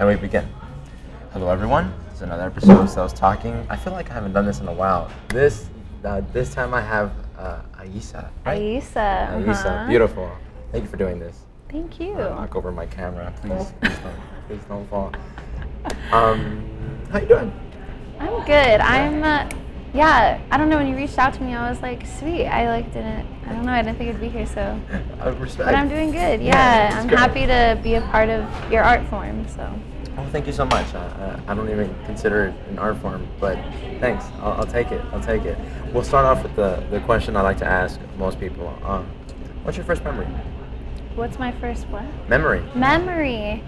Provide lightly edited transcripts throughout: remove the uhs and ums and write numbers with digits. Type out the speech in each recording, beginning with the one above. And we begin. Hello everyone, it's another episode of Sales Talking. I feel like I haven't done this in a while. This time I have Aiza. Right? Aiza. Aiza, beautiful. Thank you for doing this. Thank you. I'll knock over my camera, please. Please don't fall. How you doing? I'm good. Yeah. I don't know, when you reached out to me, I was like, sweet. I didn't think I'd be here, so. Respect. But I'm doing good, yeah. I'm happy to be a part of your art form, so. Oh, thank you so much. I don't even consider it an art form, but thanks. I'll take it. I'll take it. We'll start off with the question I like to ask most people. What's your first memory? What's my first what? Memory. Memory.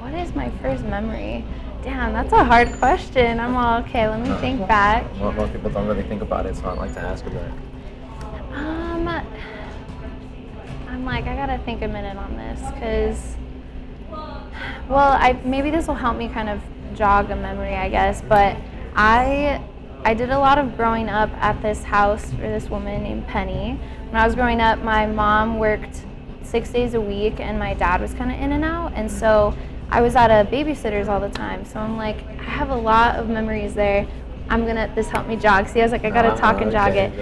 What is my first memory? Damn, that's a hard question. Let me think back. Well, most people don't really think about it, so I like to ask about it. I gotta think a minute on this, because, maybe this will help me kind of jog a memory, I guess, but I did a lot of growing up at this house for this woman named Penny. When I was growing up, my mom worked 6 days a week, and my dad was kind of in and out, and so I was at a babysitter's all the time, so I'm like, I have a lot of memories there. This helped me jog. See, I was like, I gotta talk and jog it.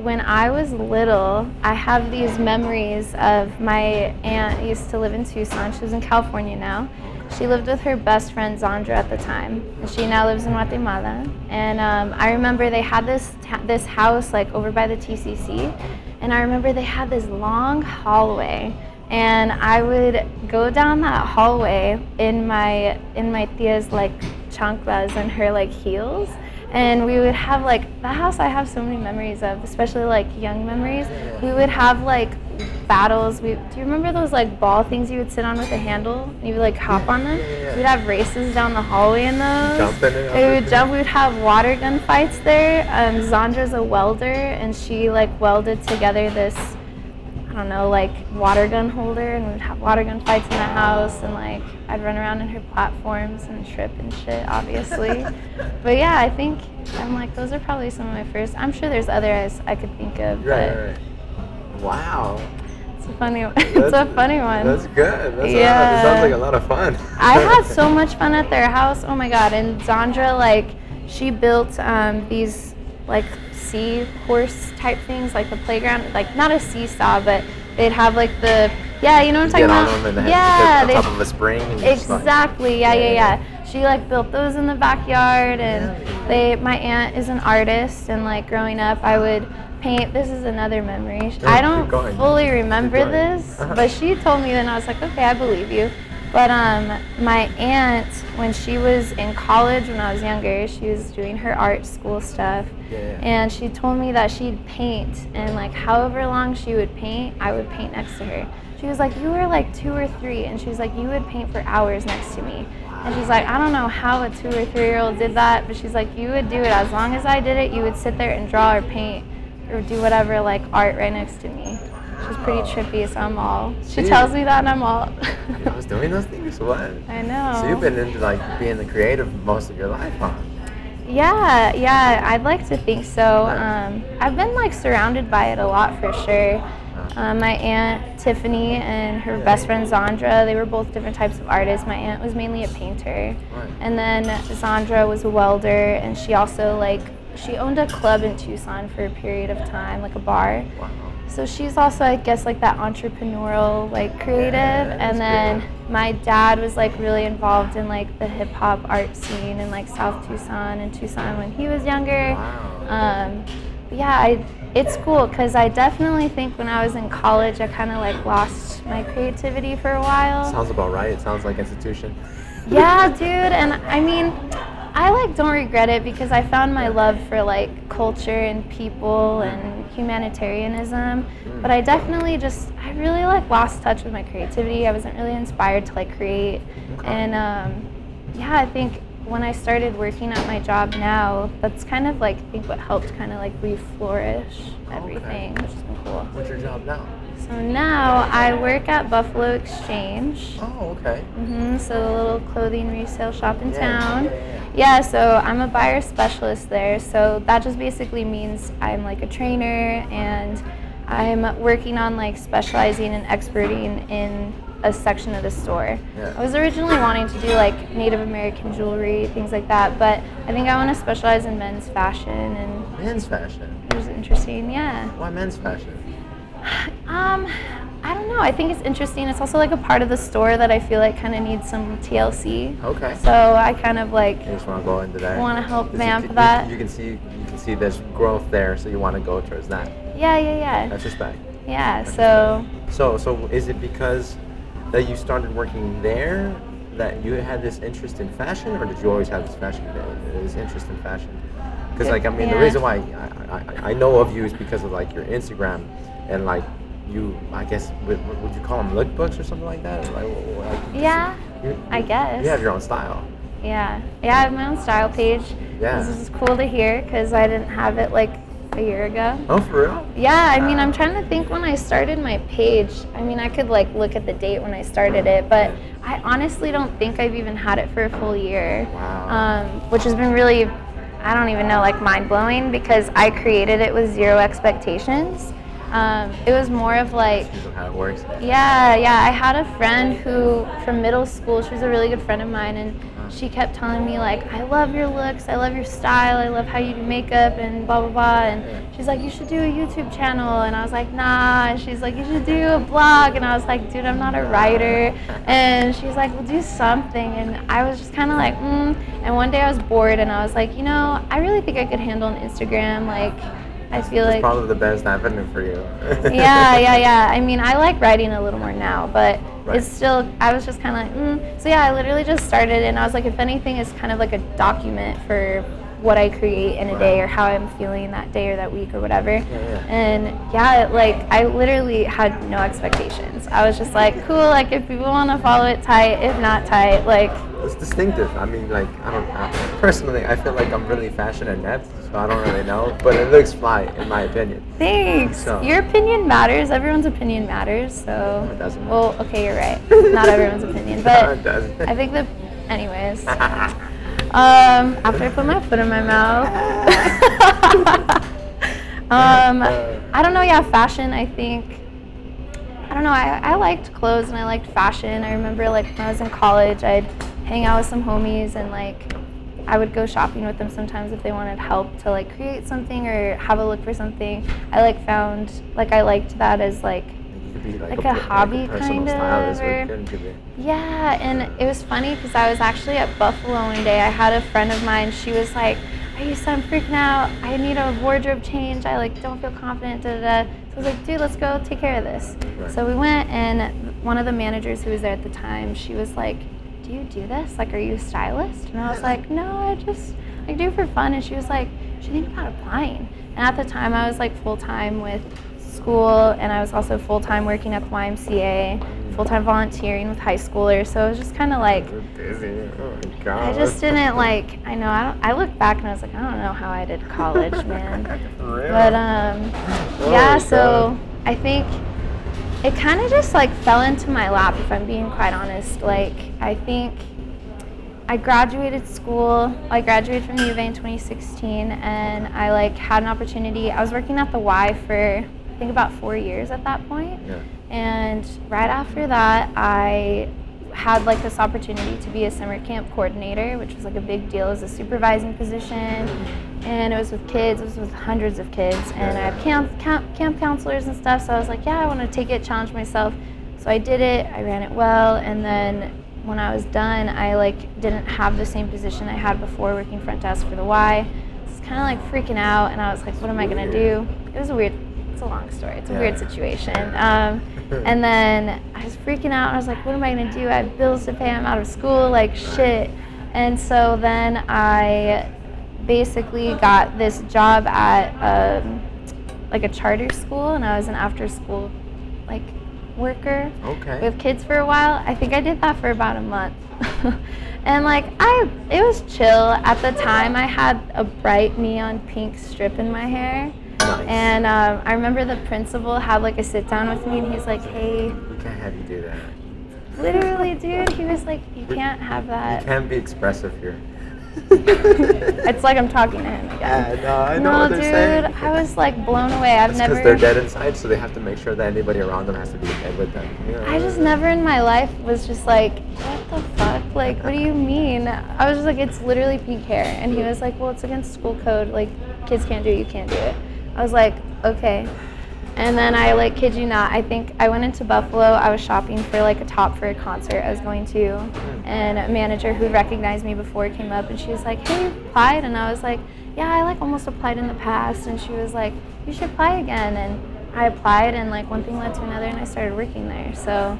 When I was little, I have these memories of my aunt used to live in Tucson. She was in California now. She lived with her best friend, Dandra, at the time, and she now lives in Guatemala. And I remember they had this house like over by the TCC, and I remember they had this long hallway. And I would go down that hallway in my tia's like chanclas and her like heels, and we would have like that house. I have so many memories of, especially like young memories. We would have like battles. Do you remember those like ball things you would sit on with a handle and you would like hop on them? We'd have races down the hallway in those. We would have water gun fights there. Zandra's a welder, and she like welded together this, I don't know, like water gun holder, and we'd have water gun fights in the house, and like I'd run around in her platforms and trip and shit, obviously. But yeah, I think I'm like, those are probably some of my first. I'm sure there's others I could think of. Right. Wow. It's a funny one. That's good. That sounds like a lot of fun. I had so much fun at their house. Oh my god! And Dandra, like, she built these like sea horse type things, like the playground, like not a seesaw, but they'd have like the, yeah, you know what I'm talking about? Them and yeah, on top of a spring. And exactly. Yeah. She like built those in the backyard, and my aunt is an artist, and like growing up, I would paint. This is another memory. I don't fully remember this, but she told me, then I was like, okay, I believe you. But my aunt, when she was in college, when I was younger, she was doing her art school stuff, and she told me that she'd paint, and like however long she would paint, I would paint next to her. She was like, you were like 2 or 3, and she was like, you would paint for hours next to me. And she's like, I don't know how a 2 or 3-year-old did that, but she's like, you would do it as long as I did it. You would sit there and draw or paint or do whatever like art right next to me. She's pretty trippy, so I'm all. She tells me that, and I'm all. I was doing those things. What? I know. So you've been into like being the creative most of your life, huh? Yeah. I'd like to think so. I've been like surrounded by it a lot for sure. My aunt Tiffany and her best friend Zandra, they were both different types of artists. My aunt was mainly a painter, and then Zandra was a welder, and she also like she owned a club in Tucson for a period of time, like a bar. Wow. So she's also, I guess, like that entrepreneurial, like creative. And then my dad was like really involved in like the hip hop art scene in like South Tucson and Tucson when he was younger. Wow. It's cool because I definitely think when I was in college, I kind of like lost my creativity for a while. Sounds about right. It sounds like institution. Yeah, dude. And I mean, I like don't regret it because I found my love for like culture and people and humanitarianism, but I definitely I really like lost touch with my creativity. I wasn't really inspired to like create, and I think when I started working at my job now, that's kind of like I think what helped kind of like re-flourish everything, which has been cool. What's your job now? So now I work at Buffalo Exchange. Oh, okay. So the little clothing resale shop in town. Yeah, so I'm a buyer specialist there. So that just basically means I'm like a trainer, and I'm working on like specializing and experting in a section of the store. Yeah. I was originally wanting to do like Native American jewelry, things like that, but I think I want to specialize in men's fashion. And men's fashion? It was interesting, yeah. Why men's fashion? I don't know. I think it's interesting. It's also like a part of the store that I feel like kind of needs some TLC. Okay. So I kind of like. You just want to go into that. Want to help vamp that. You can see there's growth there, so you want to go towards that. Yeah. That's respect. Yeah. So is it because that you started working there that you had this interest in fashion, or did you always have this interest in fashion? Because like the reason why I know of you is because of like your Instagram and like. You, I guess, would you call them lookbooks or something like that? I guess. You have your own style. Yeah, I have my own style page. Yeah. This is cool to hear because I didn't have it like a year ago. Oh, for real? Yeah, I mean, I'm trying to think when I started my page. I mean, I could like look at the date when I started it, but I honestly don't think I've even had it for a full year. Wow. Which has been really, I don't even know, like mind-blowing because I created it with zero expectations. It was more of like, how it works. Yeah. I had a friend who, from middle school, she was a really good friend of mine, and she kept telling me like, I love your looks, I love your style, I love how you do makeup, and blah blah blah. And she's like, you should do a YouTube channel, and I was like, nah. And she's like, you should do a blog, and I was like, dude, I'm not a writer. And she's like, well, do something. And I was just kind of like, And one day I was bored, and I was like, you know, I really think I could handle an Instagram, like. It's probably the best avenue for you. Yeah. I mean, I like writing a little more now, but It's still, I was just kind of like, So yeah, I literally just started, and I was like, if anything, it's kind of like a document for what I create in a day or how I'm feeling that day or that week or whatever. Yeah. And yeah, I literally had no expectations. I was just like, cool, like if people want to follow it, tight, if not tight, like. It's distinctive. I mean, like, personally, I feel like I'm really fashion inept, so I don't really know, but it looks fly, in my opinion. Thanks. So. Your opinion matters. Everyone's opinion matters, so. No, it doesn't matter. Well, okay, you're right. Not everyone's opinion, but no, it doesn't. I think that, anyways. After I put my foot in my mouth. I don't know, fashion, I think. I don't know, I liked clothes and I liked fashion. I remember like when I was in college, I'd hang out with some homies and like I would go shopping with them sometimes if they wanted help to like create something or have a look for something. I like found like I liked that as like a hobby kind of. Yeah, and it was funny because I was actually at Buffalo one day. I had a friend of mine, she was like, Aiza, I'm freaking out. I need a wardrobe change. I like don't feel confident, da-da-da. So I was like, dude, let's go take care of this. Right. So we went, and one of the managers who was there at the time, she was like, do you do this? Like, are you a stylist? And I was like, no, I do it for fun. And she was like, you should think about applying. And at the time, I was like full-time with school, and I was also full-time working at the YMCA, full-time volunteering with high schoolers, so it was just kind of like, oh my God. I just didn't like, I know, I looked back and I was like, I don't know how I did college, man. Really? But so I think it kind of just like fell into my lap, if I'm being quite honest. Like, I think I graduated from U of A in 2016, and I like had an opportunity. I was working at the Y for I think about 4 years at that point. Yeah. And right after that, I had like this opportunity to be a summer camp coordinator, which was like a big deal. It was a supervising position, and it was with kids. It was with hundreds of kids, and I have camp counselors and stuff. So I was like, I want to take it, challenge myself. So I did it. I ran it well, and then when I was done, I like didn't have the same position I had before working front desk for the Y. So it's kind of like freaking out, and I was like, what am I gonna do? It was weird. It's a long story. It's a weird situation. And then I was freaking out. I was like, what am I going to do? I have bills to pay. I'm out of school. Like, shit. And so then I basically got this job at a charter school, and I was an after-school like worker with kids for a while. I think I did that for about a month. And it was chill. At the time, I had a bright neon pink strip in my hair. Nice. And I remember the principal had like a sit down with me, and he's like, hey. We can't have you do that. Literally, dude, he was like, you can't have that. You can't be expressive here. It's like I'm talking to him again. Yeah, I know what they're saying. No, dude, I was like blown away. It's because they're dead inside, so they have to make sure that anybody around them has to be dead with them. You know? I just never in my life was just like, what the fuck? Like, what do you mean? I was just like, it's literally pink hair. And he was like, well, it's against school code. Like, kids can't do it, you can't do it. I was like, okay. And then I, like, kid you not, I think I went into Buffalo. I was shopping for, like, a top for a concert I was going to. And a manager who recognized me before came up, and she was like, hey, you applied? And I was like, yeah, I, like, almost applied in the past. And she was like, you should apply again. And I applied, and, like, one thing led to another, and I started working there. So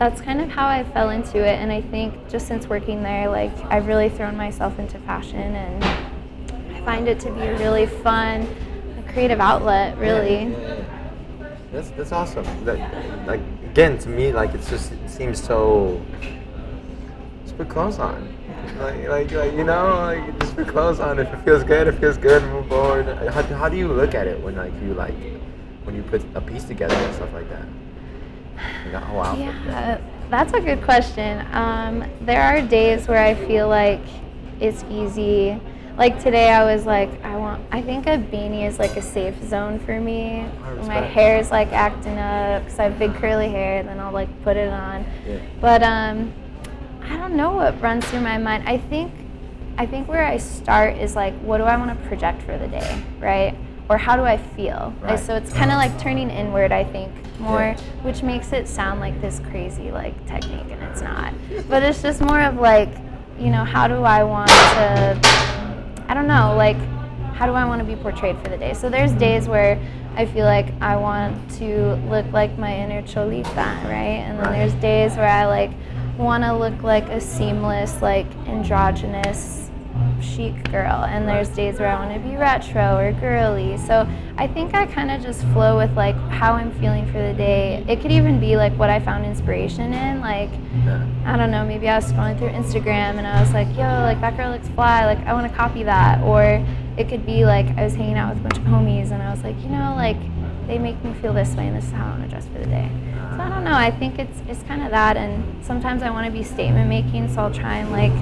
that's kind of how I fell into it. And I think just since working there, like, I've really thrown myself into fashion, and I find it to be a really fun, creative outlet, really. That's awesome. That, like, again, to me, like, it's just, it seems so, just put clothes on. Like you know, like, just put clothes on. If it feels good, move forward. How do you look at it when, like, you, like, when you put a piece together and stuff like that? Like a whole outfit. Yeah, that's a good question. There are days where I feel like it's easy. Like today I was like, I think a beanie is like a safe zone for me. My hair is like acting up because I have big curly hair, then I'll like put it on. Yeah. But I don't know what runs through my mind. I think where I start is like, what do I want to project for the day, right? Or how do I feel? Right. Like, so it's kind of like turning inward, I think, more, which makes it sound like this crazy like technique, and it's not. But it's just more of like, you know, how do I want to, I don't know, like, how do I want to be portrayed for the day? So there's days where I feel like I want to look like my inner Cholita, right? And then there's days where I, like, want to look like a seamless, like, androgynous chic girl. And there's days where I want to be retro or girly. So I think I kind of just flow with, like, how I'm feeling for the day. It could even be, like, what I found inspiration in, like, I don't know, maybe I was scrolling through Instagram and I was like, yo, like, that girl looks fly, like, I want to copy that. Or it could be like I was hanging out with a bunch of homies and I was like, you know, like, they make me feel this way and this is how I want to dress for the day. So I don't know, I think it's kind of that, and sometimes I want to be statement making, so I'll try and like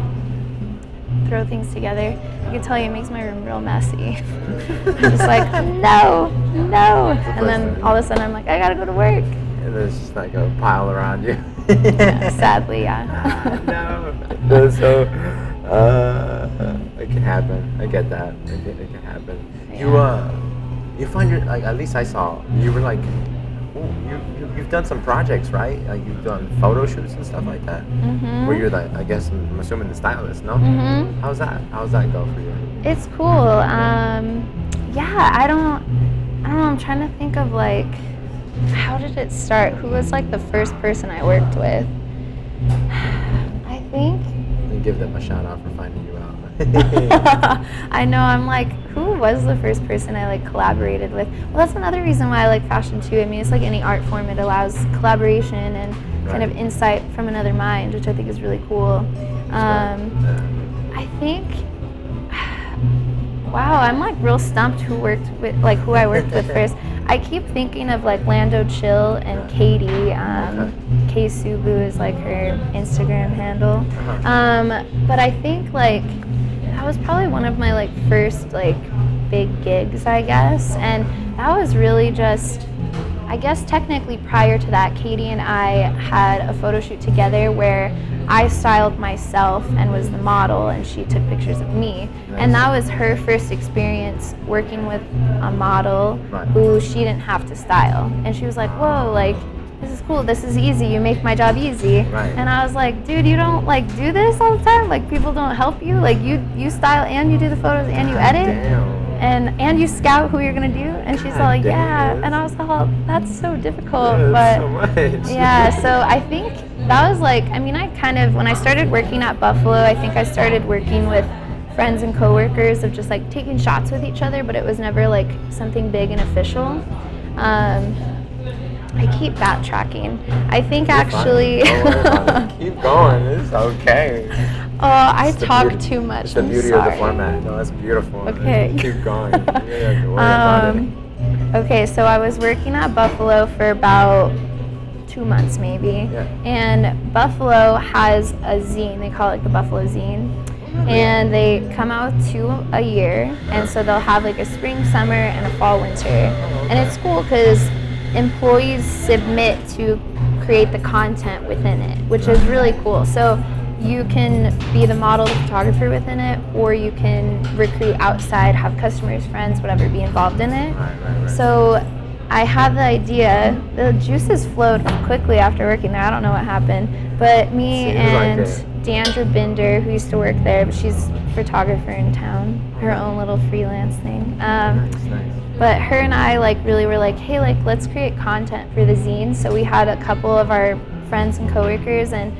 throw things together. I can tell you it makes my room real messy. I'm just like, no. And then all of a sudden I'm like, I gotta go to work. And there's just like a pile around you. Yeah, sadly, yeah. No. So, it can happen. I get that. It can happen. Yeah. You find your, like, at least I saw, you were like, you've done some projects, right? Like, you've done photo shoots and stuff like that. Mm-hmm. Where you're like, I guess, I'm assuming the stylist, no? Mm-hmm. How's that? How's that go for you? It's cool. Yeah, I don't know. I'm trying to think of, like, how did it start? Who was like the first person I worked with? I think. You give them a shout out for finding you out. I know. I'm like, who was the first person I like collaborated with? Well, that's another reason why I like fashion too. I mean, it's like any art form; it allows collaboration and kind of insight from another mind, which I think is really cool. I think. Wow, I'm like real stumped. Who I worked with first? I keep thinking of like Lando Chill and Katie. Ksubu is like her Instagram handle. But I think like that was probably one of my like first like big gigs, I guess. And that was really just, I guess technically prior to that, Katie and I had a photo shoot together where I styled myself and was the model, and she took pictures of me. Nice. And that was her first experience working with a model who she didn't have to style. And she was like, whoa, like, this is cool, this is easy, you make my job easy. And I was like, dude, you don't like do this all the time? Like, people don't help you? Like, you style and you do the photos and you edit? Damn. And you scout who you're gonna do, and she's all like, yeah. And I was like, oh, that's so difficult, but so much. Yeah. So I think that was like, I mean, I kind of, when I started working at Buffalo, I think I started working with friends and coworkers of just like taking shots with each other, but it was never like something big and official. I keep backtracking. I think you're actually. Keep going. It's okay. Oh, I talk too much. It's the beauty of the format. No, that's beautiful. Okay. Keep going. You don't have to worry about it. Okay, so I was working at Buffalo for about 2 months, maybe. Yeah. And Buffalo has a zine. They call it the Buffalo Zine. and they come out 2 a year, and so they'll have like a spring, summer, and a fall, winter. And it's cool because employees submit to create the content within it, which is really cool. So you can be the model, the photographer within it, or you can recruit outside, have customers, friends, whatever, be involved in it. Right. So I had the idea, the juices flowed quickly after working there, I don't know what happened, but me and Dandra Binder, who used to work there, but she's a photographer in town, her own little freelance thing. Nice. But her and I really were like, hey, let's create content for the zine. So we had a couple of our friends and coworkers, and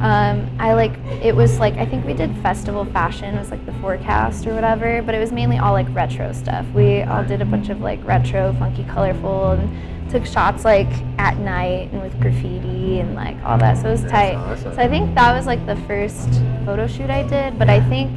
I think we did festival fashion, it was the forecast or whatever, but it was mainly all retro stuff. We all did a bunch of retro, funky, colorful, and took shots at night and with graffiti and all that, so it was tight. Awesome. So I think that was the first photo shoot I did, but I think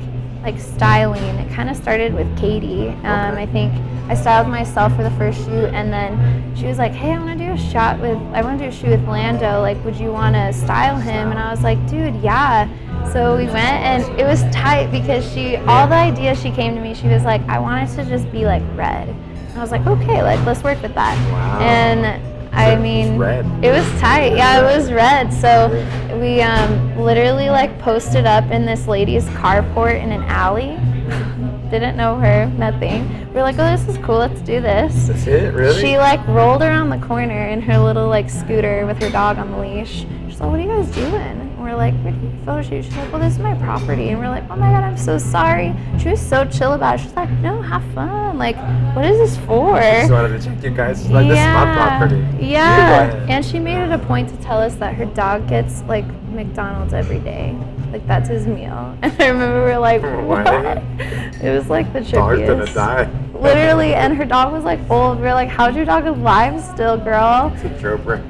styling, it kind of started with Katie. I think I styled myself for the first shoot, and then she was like, hey, I want to do a shoot with Lando, would you want to style him? And I was like, dude, yeah. So we went, and it was tight because all the ideas she came to me, she was like, I want it to just be red. And I was like, okay, let's work with that. Wow. And I mean, it was tight, yeah, it was red. So we literally posted up in this lady's carport in an alley. Didn't know her, nothing. We're like, oh, this is cool, let's do this. That's it, really? She rolled around the corner in her little scooter with her dog on the leash. She's like, what are you guys doing? And we're like, we're doing a photo shoot. She's like, well, this is my property. And we're like, oh my God, I'm so sorry. She was so chill about it. She's like, no, have fun. What is this for? She just wanted to check you guys. She's like, this is my property. Yeah, and she made it a point to tell us that her dog gets McDonald's every day. That's his meal. And I remember we were like, what? It was the trickiest. Dog's gonna die. Literally, and her dog was old. We were like, how's your dog alive still, girl? It's a trooper.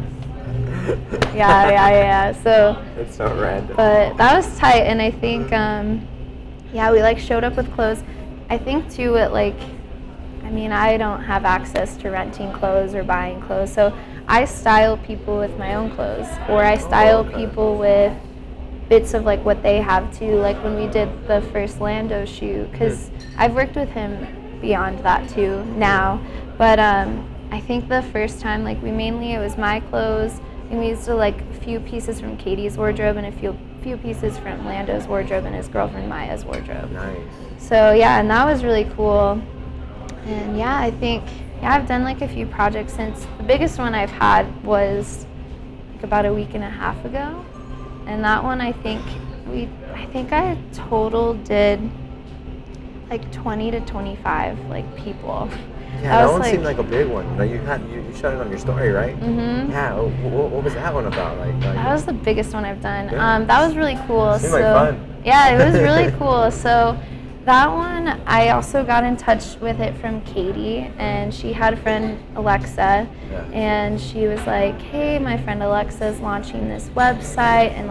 Yeah. So. It's so random. But that was tight, and I think, we showed up with clothes. I think too, I don't have access to renting clothes or buying clothes, so I style people with my own clothes, or I style people with bits of what they have too, when we did the first Lando shoot, because I've worked with him beyond that too now, but I think the first time it was my clothes, and we used to a few pieces from Katie's wardrobe and a few pieces from Lando's wardrobe and his girlfriend Maya's wardrobe. Nice. So yeah, and that was really cool. And yeah, I think I've done a few projects since. The biggest one I've had was about a week and a half ago. And that one, I think I total did 20 to 25 people. Yeah, that one seemed a big one. You shot it on your story, right? Mm-hmm. Yeah. What was that one about? That was the biggest one I've done. Yeah. That was really cool. Seemed fun. Yeah, it was really cool. So that one, I also got in touch with it from Katie, and she had a friend, Alexa, and she was like, hey, my friend Alexa's launching this website and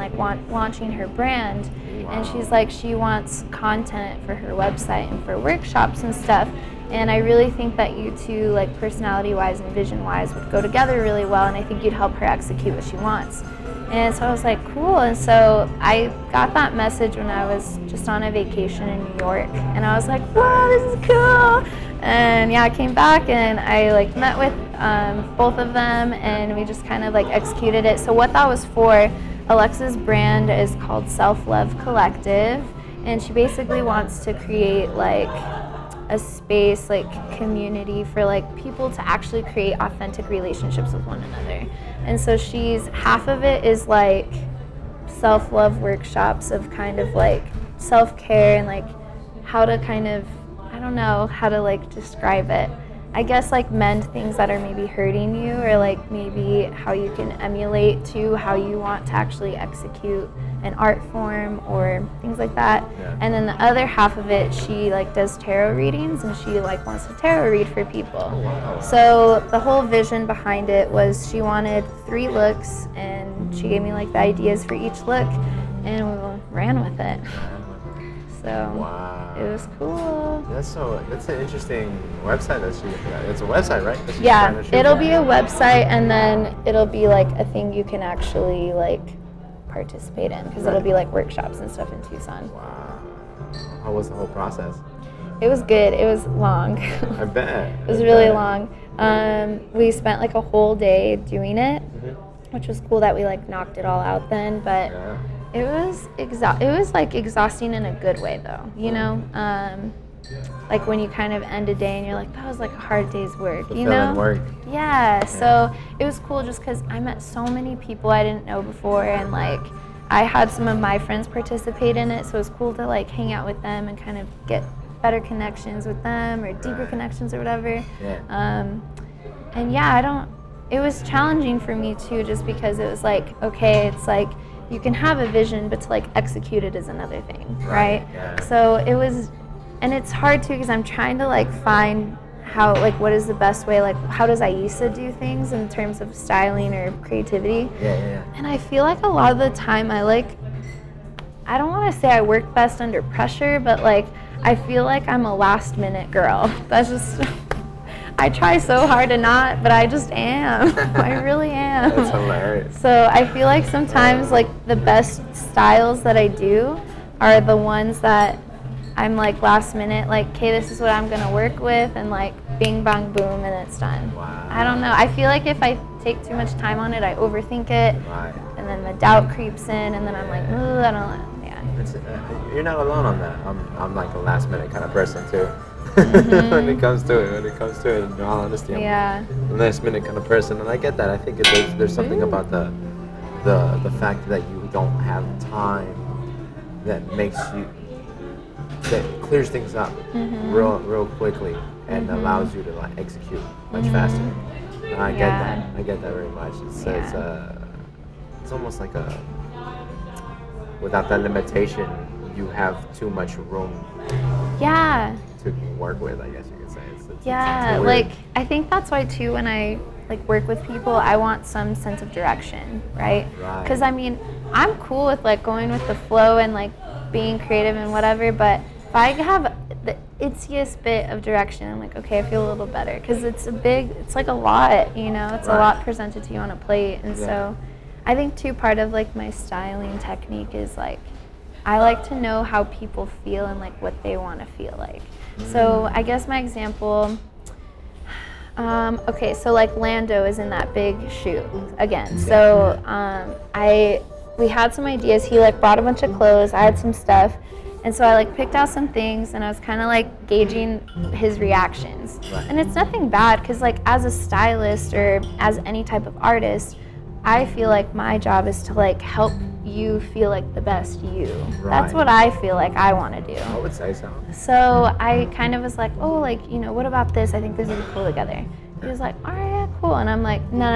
launching her brand. Wow. And she's like, she wants content for her website and for workshops and stuff. And I really think that you two, personality-wise and vision-wise, would go together really well, and I think you'd help her execute what she wants. And so I was like, cool. And so I got that message when I was just on a vacation in New York. And I was like, whoa, this is cool. And yeah, I came back and I met with both of them, and we just kind of executed it. So what that was for, Alexa's brand is called Self Love Collective. And she basically wants to create a space, community for people to actually create authentic relationships with one another. And so she's, half of it is self-love workshops of kind of self-care and how to kind of, I don't know how to describe it. I guess mend things that are maybe hurting you, or maybe how you can emulate to how you want to actually execute an art form or things like that. Yeah. And then the other half of it, she does tarot readings, and she wants to tarot read for people. Oh, wow. So the whole vision behind it was she wanted 3 looks, and she gave me the ideas for each look, and we ran with it. So wow. It was cool. That's an interesting website that it's a website, right? Yeah, it'll be a website, and then it'll be a thing you can actually participate in, because it'll be workshops and stuff in Tucson. Wow. How was the whole process? It was good. It was long. I bet. It was really long. We spent like a whole day doing it, which was cool that we like knocked it all out then. But it was exhausting in a good way though. You know, like when you kind of end a day and you're like, that was like a hard day's work. You know? Work. Yeah. So it was cool just because I met so many people I didn't know before, and like I had some of my friends participate in it, so it was cool to like hang out with them and kind of get better connections with them or deeper connections or whatever. And yeah, it was challenging for me too, just because it was like, okay, it's like you can have a vision, but to like execute it is another thing, right? So it was, and it's hard too because I'm trying to like find how, like what is the best way, like how does Aiza do things in terms of styling or creativity? And I feel like a lot of the time I don't want to say I work best under pressure, but like I feel like I'm a last minute girl. That's just, I try so hard to not, but I just am. I really am. That's hilarious. So I feel like sometimes like the best styles that I do are the ones that I'm like last minute, like, okay, this is what I'm gonna work with, and like bing, bang, boom, and it's done. Wow. I don't know. I feel like if I take too much time on it, I overthink it, and then the doubt creeps in, and then I'm like, ooh, I don't know. You're not alone on that. I'm like a last minute kind of person too. When it comes to it, in all honesty, I'm a last minute kind of person, and I get that. I think there's something about the fact that you don't have time that clears things up real quickly and allows you to like execute much faster. And I get that. I get that very much. It's almost like a, without that limitation, you have too much room to work with, I guess you could say. It's like, I think that's why too, when I like work with people, I want some sense of direction, right? Because I mean, I'm cool with like going with the flow and like being creative and whatever, but if I have the itchiest bit of direction, I'm like, okay, I feel a little better. Because it's like a lot, you know? It's a lot presented to you on a plate, and so I think too, part of like my styling technique is like, I like to know how people feel and like what they want to feel like. So I guess my example, okay, so like Lando is in that big shoot again. So we had some ideas. He like bought a bunch of clothes. I had some stuff. And so I like picked out some things, and I was kind of like gauging his reactions. And it's nothing bad, because like as a stylist or as any type of artist, I feel like my job is to like help you feel like the best you. That's what I feel like I want to do. I would say so. So I kind of was like, oh, like, you know, what about this? I think this would be cool together. He was like, all right, yeah, cool. And I'm like, no.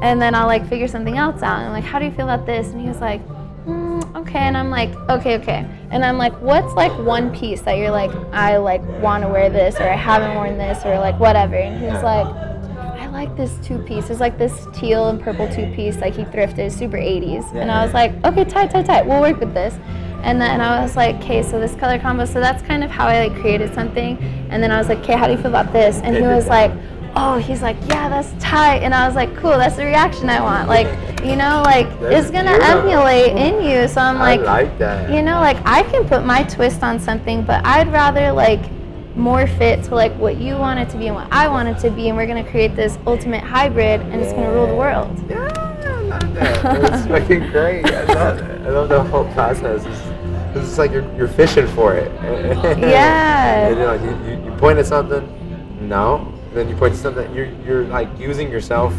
And then I'll like figure something else out. And I'm like, how do you feel about this? And he was like, okay. And I'm like, okay. And I'm like, what's like one piece that you're like, I like want to wear this, or I haven't worn this, or like whatever. And he was like, like this two-piece. It's like this teal and purple two-piece, like he thrifted, super 80s. And I was like, okay, tight, we'll work with this. And then I was like, okay, so this color combo. So that's kind of how I like created something. And then I was like, okay, how do you feel about this? And he was like, oh, he's like, yeah, that's tight. And I was like, cool, that's the reaction I want. Like, you know, like it's gonna emulate in you. So I'm like, I like that. You know, like I can put my twist on something, but I'd rather like morph it to like what you want it to be and what I want it to be, and we're gonna create this ultimate hybrid, and it's gonna rule the world. Yeah, I love that. It's fucking great. I love it. I love the whole process. It's just like you're fishing for it. Yeah. You know, you point at something, no, then you point to something. You're like using yourself.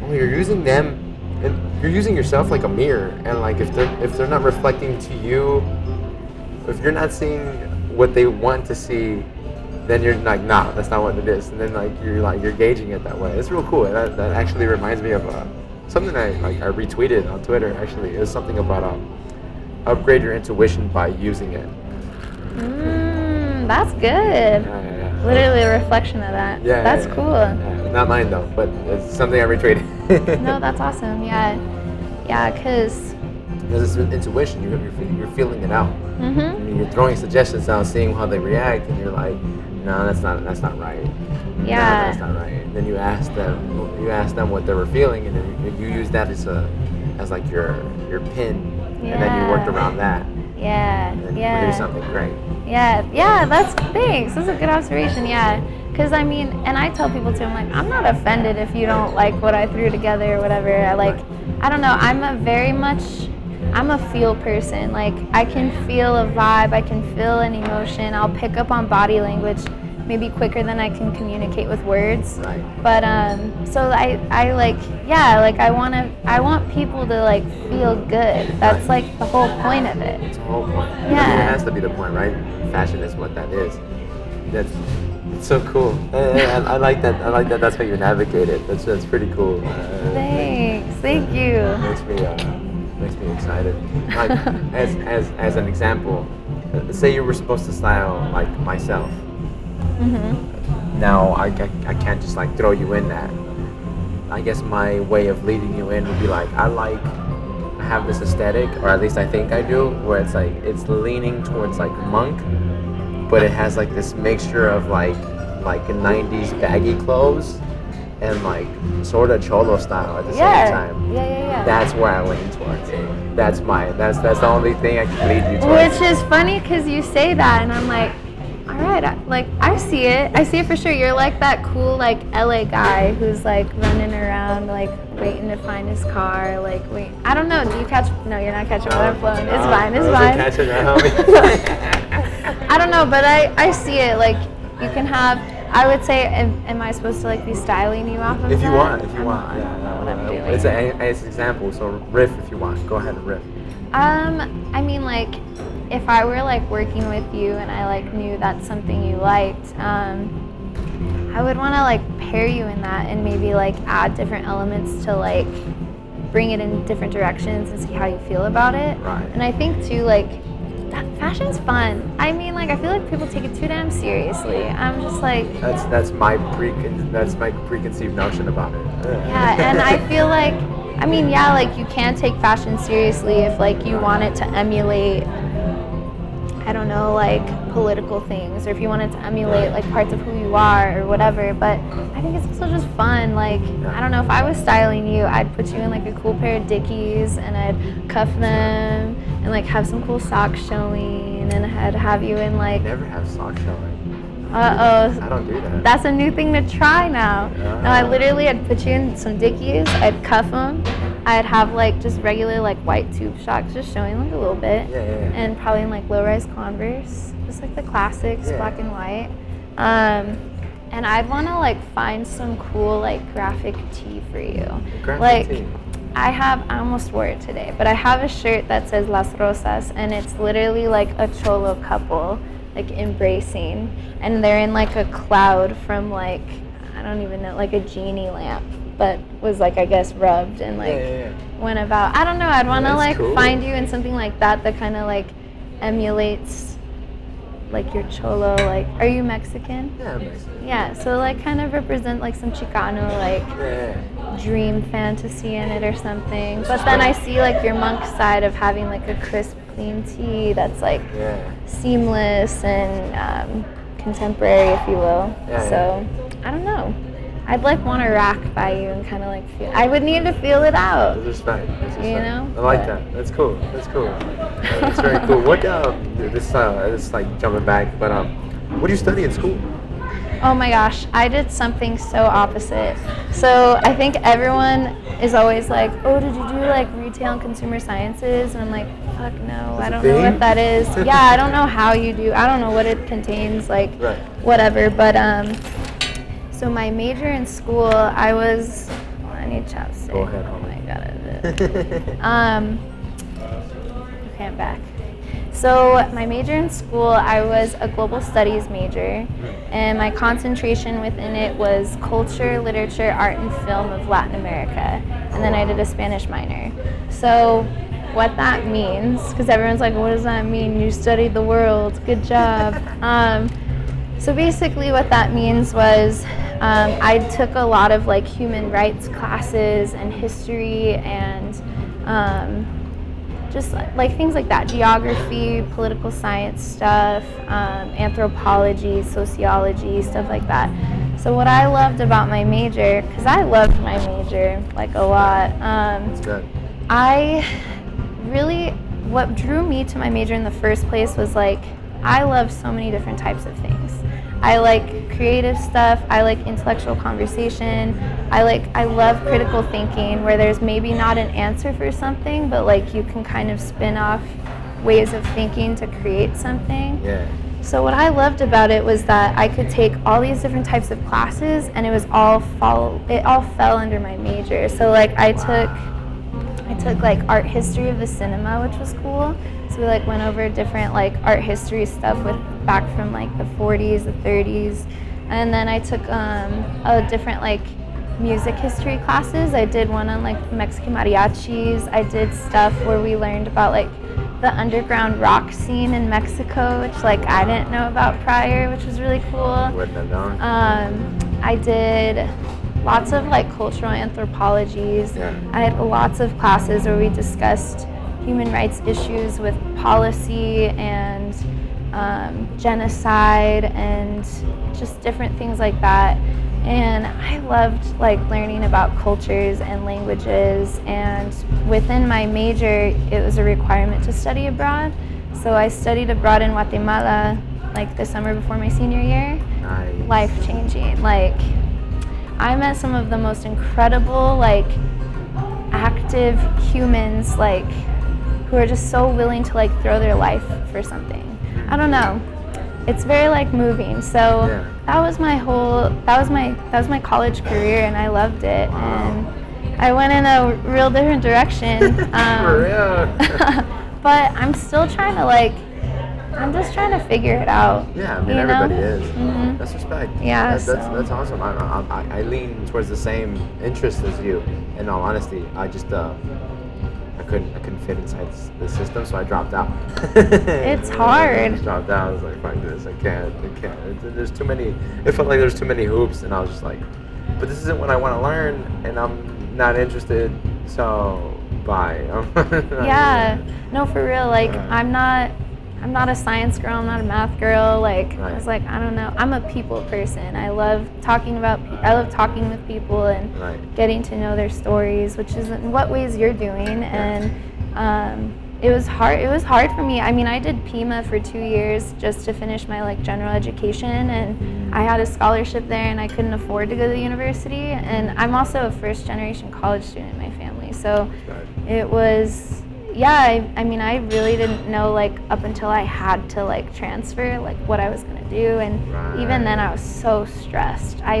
Well, you're using them, and you're using yourself like a mirror. And like if they're not reflecting to you, if you're not seeing what they want to see, then you're like, nah, that's not what it is. And then you're gauging it that way. It's real cool. That actually reminds me of something I retweeted on Twitter. Actually, it was something about upgrade your intuition by using it. That's good. Yeah. Literally a reflection of that. Yeah, that's cool. Yeah. Not mine though, but it's something I retweeted. No, that's awesome. Yeah, because this is intuition. You're feeling it out. I mean, you're throwing suggestions out, seeing how they react, and you're like, no, that's not right. Yeah. No, that's not right. And then you ask them what they were feeling, and then you use that as like your pin, and then you worked around that. Yeah, and yeah. Produce something great. Yeah, yeah. Thanks. That's a good observation. Yeah, because I mean, and I tell people too. I'm like, I'm not offended if you don't like what I threw together or whatever. I like, I don't know. I'm a feel person. Like, I can feel a vibe. I can feel an emotion. I'll pick up on body language, maybe quicker than I can communicate with words. Right. But so I like, yeah, like I want people to like feel good. That's right. Like the whole point of it. It's the whole point. Yeah. I mean, it has to be the point, right? Fashion is what that is. That's, it's so cool. I like that. I like that. That's how you navigate it. That's pretty cool. Thanks. Thank you. Makes me excited. Like, as an example, say you were supposed to style like myself. Mm-hmm. Now I can't just like throw you in that. I guess my way of leading you in would be like, I have this aesthetic, or at least I think I do, where it's like it's leaning towards like monk, but it has like this mixture of like 90s baggy clothes and like sort of cholo style at the same time. Yeah. That's where I lean towards. That's the only thing I can lead you towards. Which is funny because you say that and I'm like, all right, I see it for sure. You're like that cool like LA guy who's like running around like waiting to find his car. Like, wait, I don't know. Do you catch? No, you're not catching what I'm flowing. It's fine. I don't know, but I see it. Like, you can have. I would say, am I supposed to like be styling you off of if that? If you want, I don't know what I'm doing. It's an example. So riff if you want. Go ahead and riff. I mean like. If I were like working with you and I like knew that's something you liked, I would want to like pair you in that and maybe like add different elements to like bring it in different directions and see how you feel about it. Right. And I think too like that fashion's fun. I mean like I feel like people take it too damn seriously. I'm just like that's my preconceived notion about it. Yeah, and I feel like I mean yeah like you can take fashion seriously if like you want it to emulate. I don't know, like political things, or if you wanted to emulate like parts of who you are or whatever. But I think it's also just fun. Like, I don't know, if I was styling you, I'd put you in like a cool pair of Dickies and I'd cuff them and like have some cool socks showing and I'd have you in like. Never have socks showing. Uh-oh. I don't do that. That's a new thing to try now. No, I'd put you in some Dickies, I'd cuff them. I'd have like just regular like white tube socks just showing like a little bit and probably in like low-rise Converse, just like the classics, black and white. And I'd want to like find some cool like graphic tee for you. Graphic tee. I almost wore it today, but I have a shirt that says Las Rosas and it's literally like a cholo couple like embracing and they're in like a cloud from like, I don't even know, like a genie lamp. But was like I guess rubbed and like went about. I don't know. I'd want to like find you in something like that kind of like emulates like your cholo. Like, are you Mexican? Yeah, I'm Mexican. Yeah, so like kind of represent like some Chicano like dream fantasy in it or something. But then I see like your monk side of having like a crisp, clean tee that's like seamless and contemporary, if you will. Yeah, so I don't know. I'd like want to rock by you and kind of like feel. I would need to feel it out. That's respect. You know. I like that. That's cool. That's very cool. What this like jumping back, but what do you study in school? Oh my gosh, I did something so opposite. So I think everyone is always like, oh, did you do like retail and consumer sciences? And I'm like, fuck no, I don't know what that is. Yeah, I don't know how you do. I don't know what it contains. Like whatever, but So my major in school, I was. Oh, I need chapstick. Go ahead. Oh my god, I did. Okay, I'm back. So my major in school, I was a global studies major, and my concentration within it was culture, literature, art, and film of Latin America. And then I did a Spanish minor. So what that means, because everyone's like, "What does that mean? You studied the world. Good job." So basically, what that means was. I took a lot of like human rights classes and history and just like things like that, geography, political science stuff, anthropology, sociology, stuff like that. So what I loved about my major, because I loved my major like a lot, I really what drew me to my major in the first place was like, I love so many different types of things. I like creative stuff, I like intellectual conversation, I love critical thinking where there's maybe not an answer for something, but like you can kind of spin off ways of thinking to create something. Yeah. So what I loved about it was that I could take all these different types of classes and it all fell under my major. So like I took like art history of the cinema, which was cool. So we like went over different like art history stuff with back from like the 40s, the 30s. And then I took a different like music history classes. I did one on like Mexican mariachis. I did stuff where we learned about like the underground rock scene in Mexico, which like I didn't know about prior, which was really cool. Wouldn't have known. I did lots of like cultural anthropologies. Yeah. I had lots of classes where we discussed human rights issues with policy and genocide and just different things like that. And I loved like learning about cultures and languages, and within my major it was a requirement to study abroad. So I studied abroad in Guatemala like the summer before my senior year. Nice. Life-changing. Like I met some of the most incredible like active humans like who are just so willing to like throw their life for something. I don't know. It's very like moving. So yeah. That was my college career, and I loved it. Wow. And I went in a real different direction. For real. But I'm still trying to like, I'm just trying to figure it out. Yeah, I mean, everybody is. Mm-hmm. That's respect. Yeah. That's awesome. I lean towards the same interests as you. In all honesty, I just I couldn't fit inside the system, so I dropped out. It's hard. I just dropped out. I was like, fuck this, I can't. There's too many. It felt like there's too many hoops, and I was just like, but this isn't what I want to learn, and I'm not interested. So bye. Yeah. No, for real. Like I'm not a science girl. I'm not a math girl. Like right. I was like, I don't know. I'm a people person. I love talking with people and right. getting to know their stories, which is in what ways you're doing. And it was hard. It was hard for me. I mean, I did Pima for 2 years just to finish my like general education, and I had a scholarship there, and I couldn't afford to go to the university. And I'm also a first-generation college student in my family, so right. it was. Yeah, I mean, I really didn't know, like, up until I had to, like, transfer, like, what I was going to do, and right. even then I was so stressed. I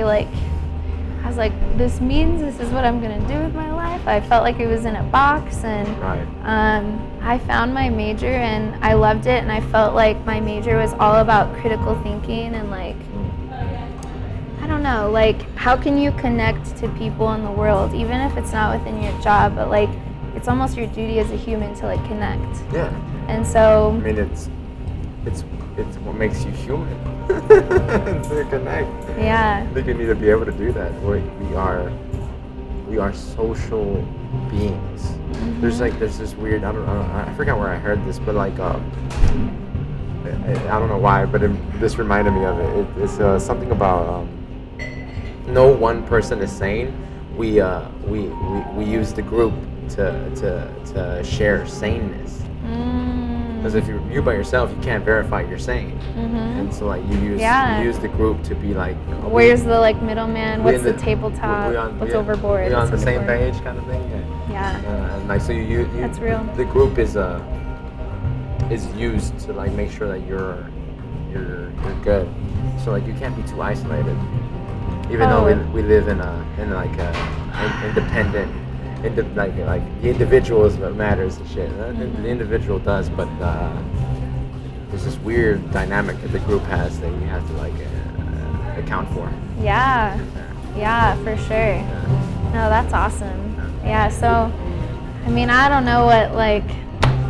was like, this means this is what I'm going to do with my life. I felt like it was in a box, and right. I found my major, and I loved it, and I felt like my major was all about critical thinking and, like, I don't know, like, how can you connect to people in the world, even if it's not within your job, but, like, it's almost your duty as a human to like connect. Yeah. And so. I mean, it's what makes you human to connect. Yeah. I think you need to be able to do that. We are social beings. Mm-hmm. There's this weird. I forgot where I heard this, but like I don't know why, but this reminded me of it. It's something about no one person is sane. We use the group. To share saneness, because if you by yourself, you can't verify you're sane, mm-hmm. and so like you use the group to be like, you know, where's the like middleman? What's the tabletop? What's overboard? We're on the same page, kind of thing. Yeah. And like so, you that's real. The group is used to like make sure that you're good. So like you can't be too isolated, even though we live in independent. Like the individual is what matters and shit. Mm-hmm. The individual does, but there's this weird dynamic that the group has that you have to like account for. Yeah, yeah, for sure. Yeah. No, that's awesome. Yeah, so I mean, I don't know what like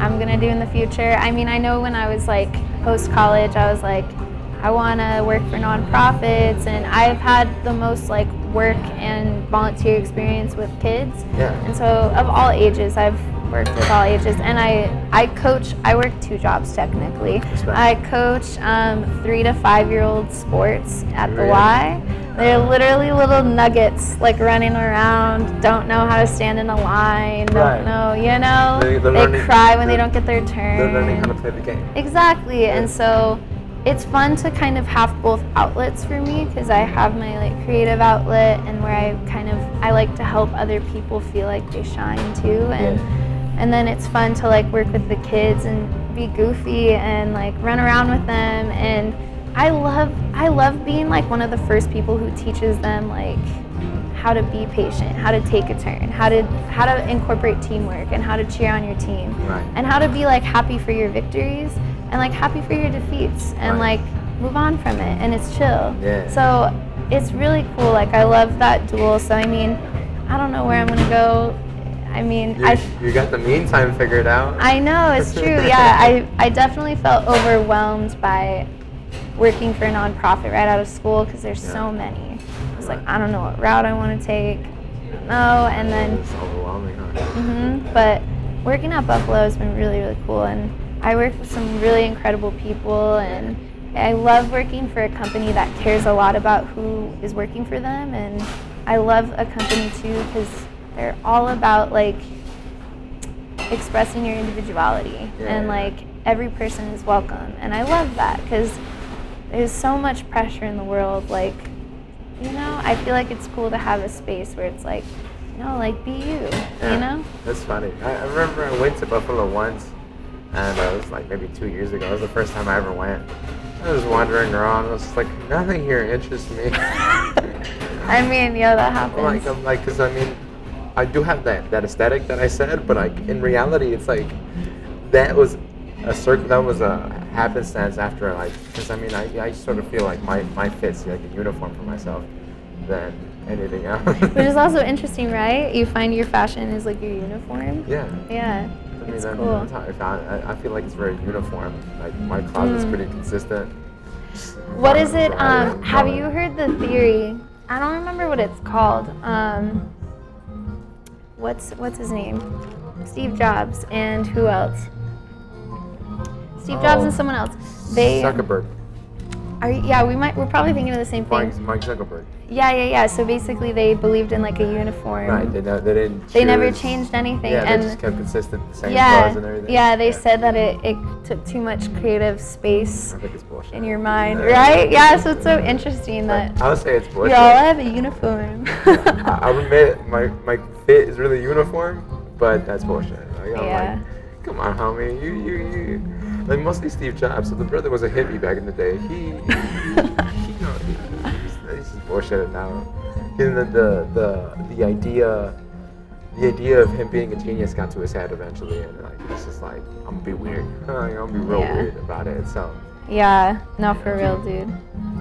I'm gonna do in the future. I mean, I know when I was like post college, I was like, I want to work for nonprofits, and I've had the most like work and volunteer experience with kids. Yeah. And so of all ages, I've worked with all ages, and I coach. I work 2 jobs technically. I coach 3 to 5-year-old sports at the Y. They're literally little nuggets, like running around, don't know how to stand in a line, don't know, you know? They cry when they don't get their turn. They're learning how to play the game. Exactly, yeah. And so it's fun to kind of have both outlets for me, because I have my like creative outlet and where I like to help other people feel like they shine too, and yeah. And then it's fun to like work with the kids and be goofy and like run around with them, and I love being like one of the first people who teaches them like how to be patient, how to take a turn, how to incorporate teamwork, and how to cheer on your team, right. And how to be like happy for your victories and like happy for your defeats and right. Like move on from it, and it's chill. Yeah. So it's really cool. Like I love that duel. So I mean, I don't know where I'm gonna go. I mean, you got the meantime figured out. I know, it's true. Yeah, I definitely felt overwhelmed by working for a nonprofit right out of school, because there's yeah. so many. I was right. Like, I don't know what route I want to take. No, and then. It's overwhelming, huh? Mm-hmm. But working at Buffalo has been really, really cool, and I work with some really incredible people, and I love working for a company that cares a lot about who is working for them, and I love a company too because they're all about like expressing your individuality, yeah. And like every person is welcome, and I love that because there's so much pressure in the world, like, you know, I feel like it's cool to have a space where it's like, no, like be you, yeah, you know? That's funny. I remember I went to Buffalo once, and it was like maybe 2 years ago. It was the first time I ever went. I was wandering around. I was just like, nothing here interests me. I mean, yeah, that happens. I'm like, because I mean, I do have that aesthetic that I said, but like in reality, it's like that was a circle. That was a happenstance after like, because I mean, I sort of feel like my fits like a uniform for myself than anything else. Which is also interesting, right? You find your fashion is like your uniform. Yeah. Yeah. I mean, cool. That's how I found it. I feel like it's very uniform. Like my closet's pretty consistent. What is it? Have you heard the theory? I don't remember what it's called. What's his name? Steve Jobs and who else? Steve Jobs and someone else. Zuckerberg. We're probably thinking of the same thing. Mike Zuckerberg. Yeah. So basically, they believed in like a uniform. Right. They never changed anything. Yeah, and they just kept consistent, the same clothes and everything. Yeah, they said that it took too much creative space in your mind, right? Yeah, so it's so interesting that I would say it's bullshit. You all have a uniform. Yeah, I admit my fit is really uniform, but that's bullshit. Yeah. Like, come on, homie, you. Like mostly Steve Jobs. So the brother was a hippie back in the day. He's just bullshitted now. And the idea of him being a genius got to his head eventually, and like it's just like I'm gonna be weird. I'm gonna be real weird about it. So yeah, not for real, dude.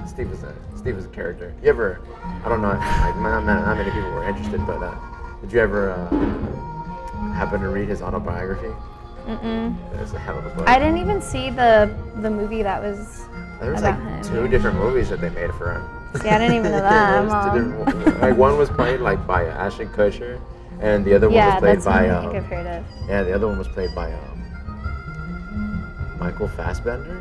Steve was a character. You ever? I don't know. Like not many people were interested, but did you ever happen to read his autobiography? That's a hell of a book. I didn't even see the movie that was about him. There was like two different movies that they made for him. Yeah, I didn't even know that. Like one was played like by Ashton Kutcher, and the other one was played by. I think I've heard of. Yeah, the other one was played by Michael Fassbender.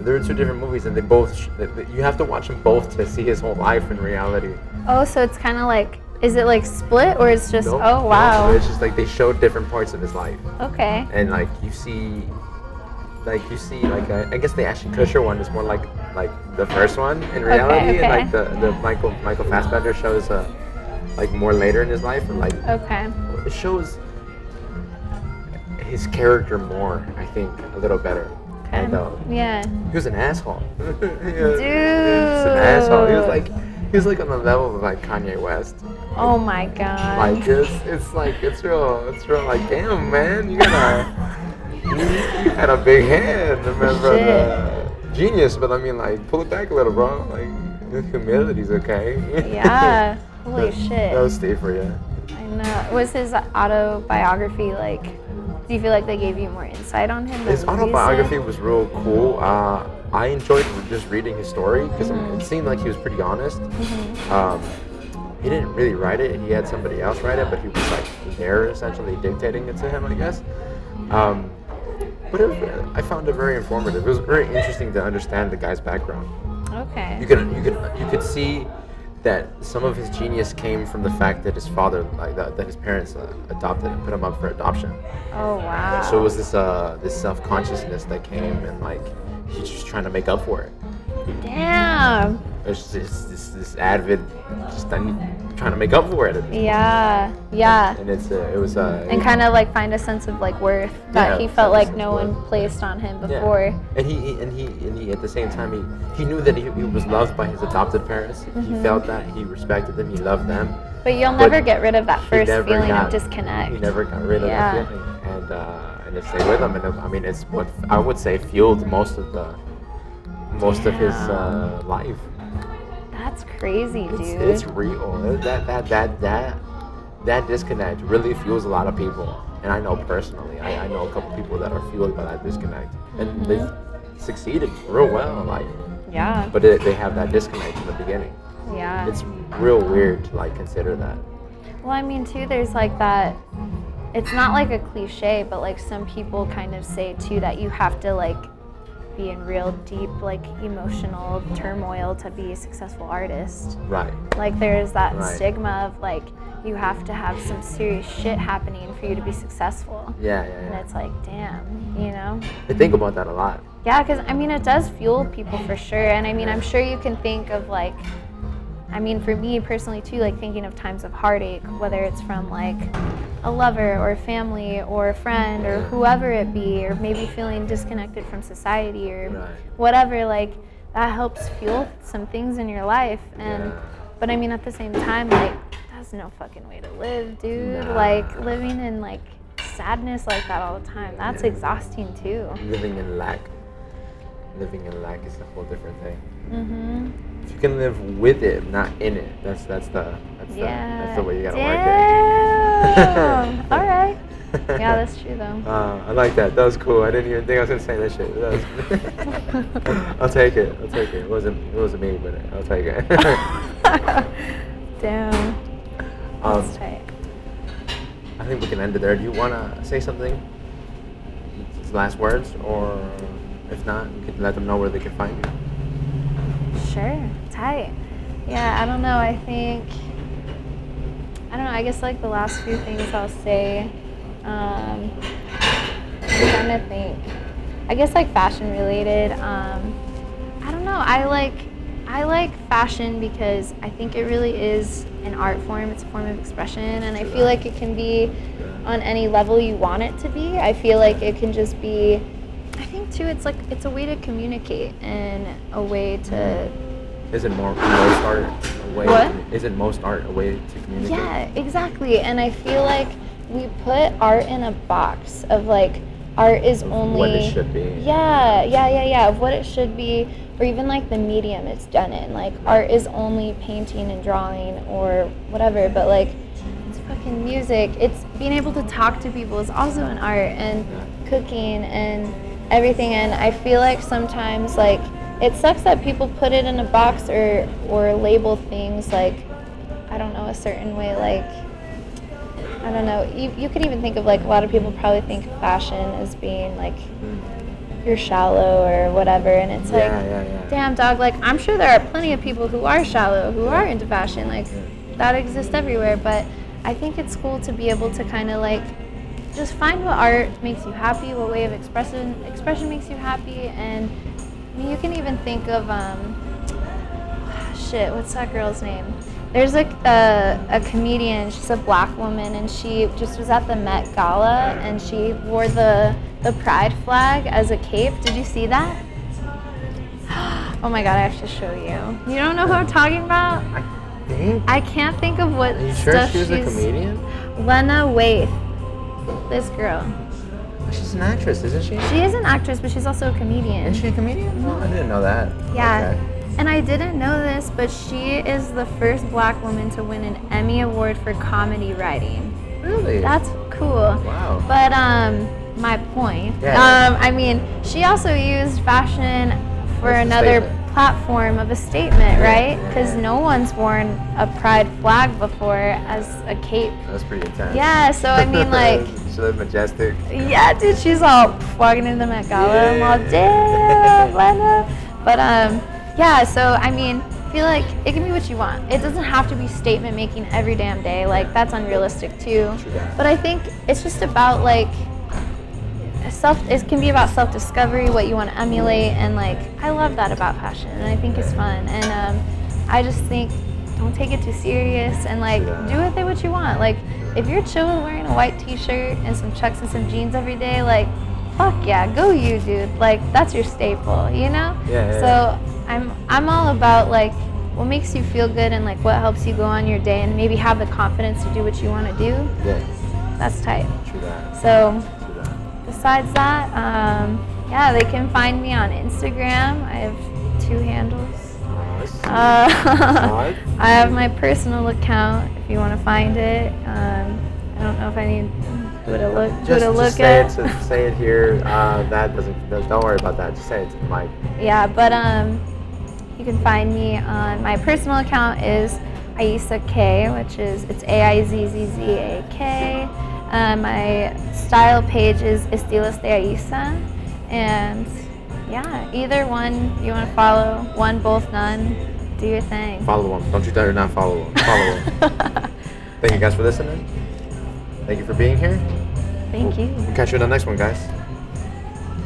There were two different movies, and they both. You have to watch them both to see his whole life in reality. Oh, so it's kind of like. Is it like split, or it's just, oh wow. No, it's just like they showed different parts of his life. Okay. And like I guess the Ashton Kutcher one is more like the first one in reality, okay. And like the Michael Fassbender shows like more later in his life, and like it shows his character more, I think, a little better. Okay. He was an asshole. Dude. He was an asshole. He was like on the level of like Kanye West. Oh my god. Like it's real like damn man, you got you had a big hand, remember the genius, but I mean like pull it back a little bro. Like humility's okay. Yeah. Holy shit. That was Steve for you. I know. Was his autobiography like do you feel like they gave you more insight on him? His autobiography was real cool. I enjoyed just reading his story because it seemed like he was pretty honest. Mm-hmm. He didn't really write it; he had somebody else write it, but he was like there, essentially dictating it to him, I guess. But I found it very informative. It was very interesting to understand the guy's background. Okay. You could see that some of his genius came from the fact that his father, that his parents adopted and put him up for adoption. Oh wow! So it was this self-consciousness that came, and he's just trying to make up for it. Damn. It's just this avid, just trying to make up for it. Yeah, yeah. And it was kind of find a sense of worth that he felt like no one placed on him before. Yeah. And he at the same time he knew that he was loved by his adopted parents. Mm-hmm. He felt that he respected them. He loved them. But you'll never get rid of that first feeling of disconnect. He never got rid of that feeling, and it stayed with him. And it's what I would say fueled most of his life. That's crazy, dude. It's real. That disconnect really fuels a lot of people. And I know personally, I know a couple people that are fueled by that disconnect. And they've succeeded real well in life. Yeah. But they have that disconnect in the beginning. Yeah. It's real weird to consider that. Well, too, there's that. It's not a cliche, but some people kind of say too that you have to be in real deep emotional turmoil to be a successful artist. Right. There's that stigma of you have to have some serious shit happening for you to be successful. Yeah. And it's damn, you know? I think about that a lot. Yeah, because it does fuel people for sure. And I'm sure you can think of for me personally too, thinking of times of heartache, whether it's from a lover or family or a friend or whoever it be, or maybe feeling disconnected from society or whatever, that helps fuel some things in your life. And but at the same time, that's no fucking way to live, dude. Nah. Living in sadness like that all the time, that's exhausting too. Living in lack is a whole different thing. Mm-hmm. If you can live with it, not in it, that's the way you gotta work it. All right. Yeah, that's true though. I like that. That was cool. I didn't even think I was gonna say that shit. I'll take it. It wasn't me, but I'll take it. Damn. That's tight. I think we can end it there. Do you wanna say something? Last words, or? If not, you could let them know where they can find you. Sure, tight. Yeah, I don't know. I guess the last few things I'll say. I'm trying to think. I guess fashion related. I don't know. I like fashion because I think it really is an art form. It's a form of expression, and I feel it can be on any level you want it to be. I feel it can just be. I think too, it's a way to communicate and a way to. Isn't most art a way to communicate? Yeah, exactly. And I feel we put art in a box of art is only what it should be. Yeah. Of what it should be, or even the medium it's done in. Art is only painting and drawing or whatever, but it's fucking music. It's being able to talk to people is also an art, and cooking and everything. And I feel sometimes it sucks that people put it in a box or label things I don't know, a certain way. I don't know, you could even think of a lot of people probably think fashion as being you're shallow or whatever, and it's damn dog, I'm sure there are plenty of people who are shallow who are into fashion, that exists everywhere. But I think it's cool to be able to kind of just find what art makes you happy, what way of expression makes you happy. And you can even think of what's that girl's name? There's a comedian, she's a black woman, and she just was at the Met Gala, and she wore the pride flag as a cape. Did you see that? Oh my God, I have to show you. You don't know who I'm talking about? I can't think of what. Are you sure she was a comedian? Lena Waithe. This girl. She's an actress, isn't she? She is an actress, but she's also a comedian. Is she a comedian? No, I didn't know that. Yeah. Okay. And I didn't know this, but she is the first black woman to win an Emmy Award for comedy writing. Really? That's cool. Wow. But my point. Yeah. She also used fashion for another platform of a statement, right? Because no one's worn a pride flag before as a cape. That's pretty intense. Yeah, so she looked majestic. Yeah, dude, she's all walking into the Met Gala. I'm all, damn, Lena. But Yeah, so I mean, I feel like it can be what you want. It doesn't have to be statement making every damn day. Like, that's unrealistic too. True. But I think it's just about like it can be about self-discovery, what you want to emulate, and like I love that about fashion, and I think it's fun. And I just think don't take it too serious, and like do with it what you want. Like if you're chill with wearing a white t-shirt and some Chucks and some jeans every day, like fuck yeah, go you, dude. Like that's your staple, you know? Yeah. So I'm all about like what makes you feel good and like what helps you go on your day and maybe have the confidence to do what you want to do. Yes. That's tight. True that. So. Besides that, yeah, they can find me on Instagram. I have 2 handles. Nice. I have my personal account if you want to find it. I don't know if I need who to look at. Just say it here. That doesn't. Don't worry about that. Just say it to the mic. Yeah, but you can find me on my personal account is Aiza K, which is it's AIZZZAK. My style page is Estilos de Aiza, and yeah, either one you want to follow, one, both, none, do your thing. Follow them. Don't you dare not follow them. Follow them. Thank you guys for listening. Thank you for being here. Thank you. We'll catch you in the next one, guys.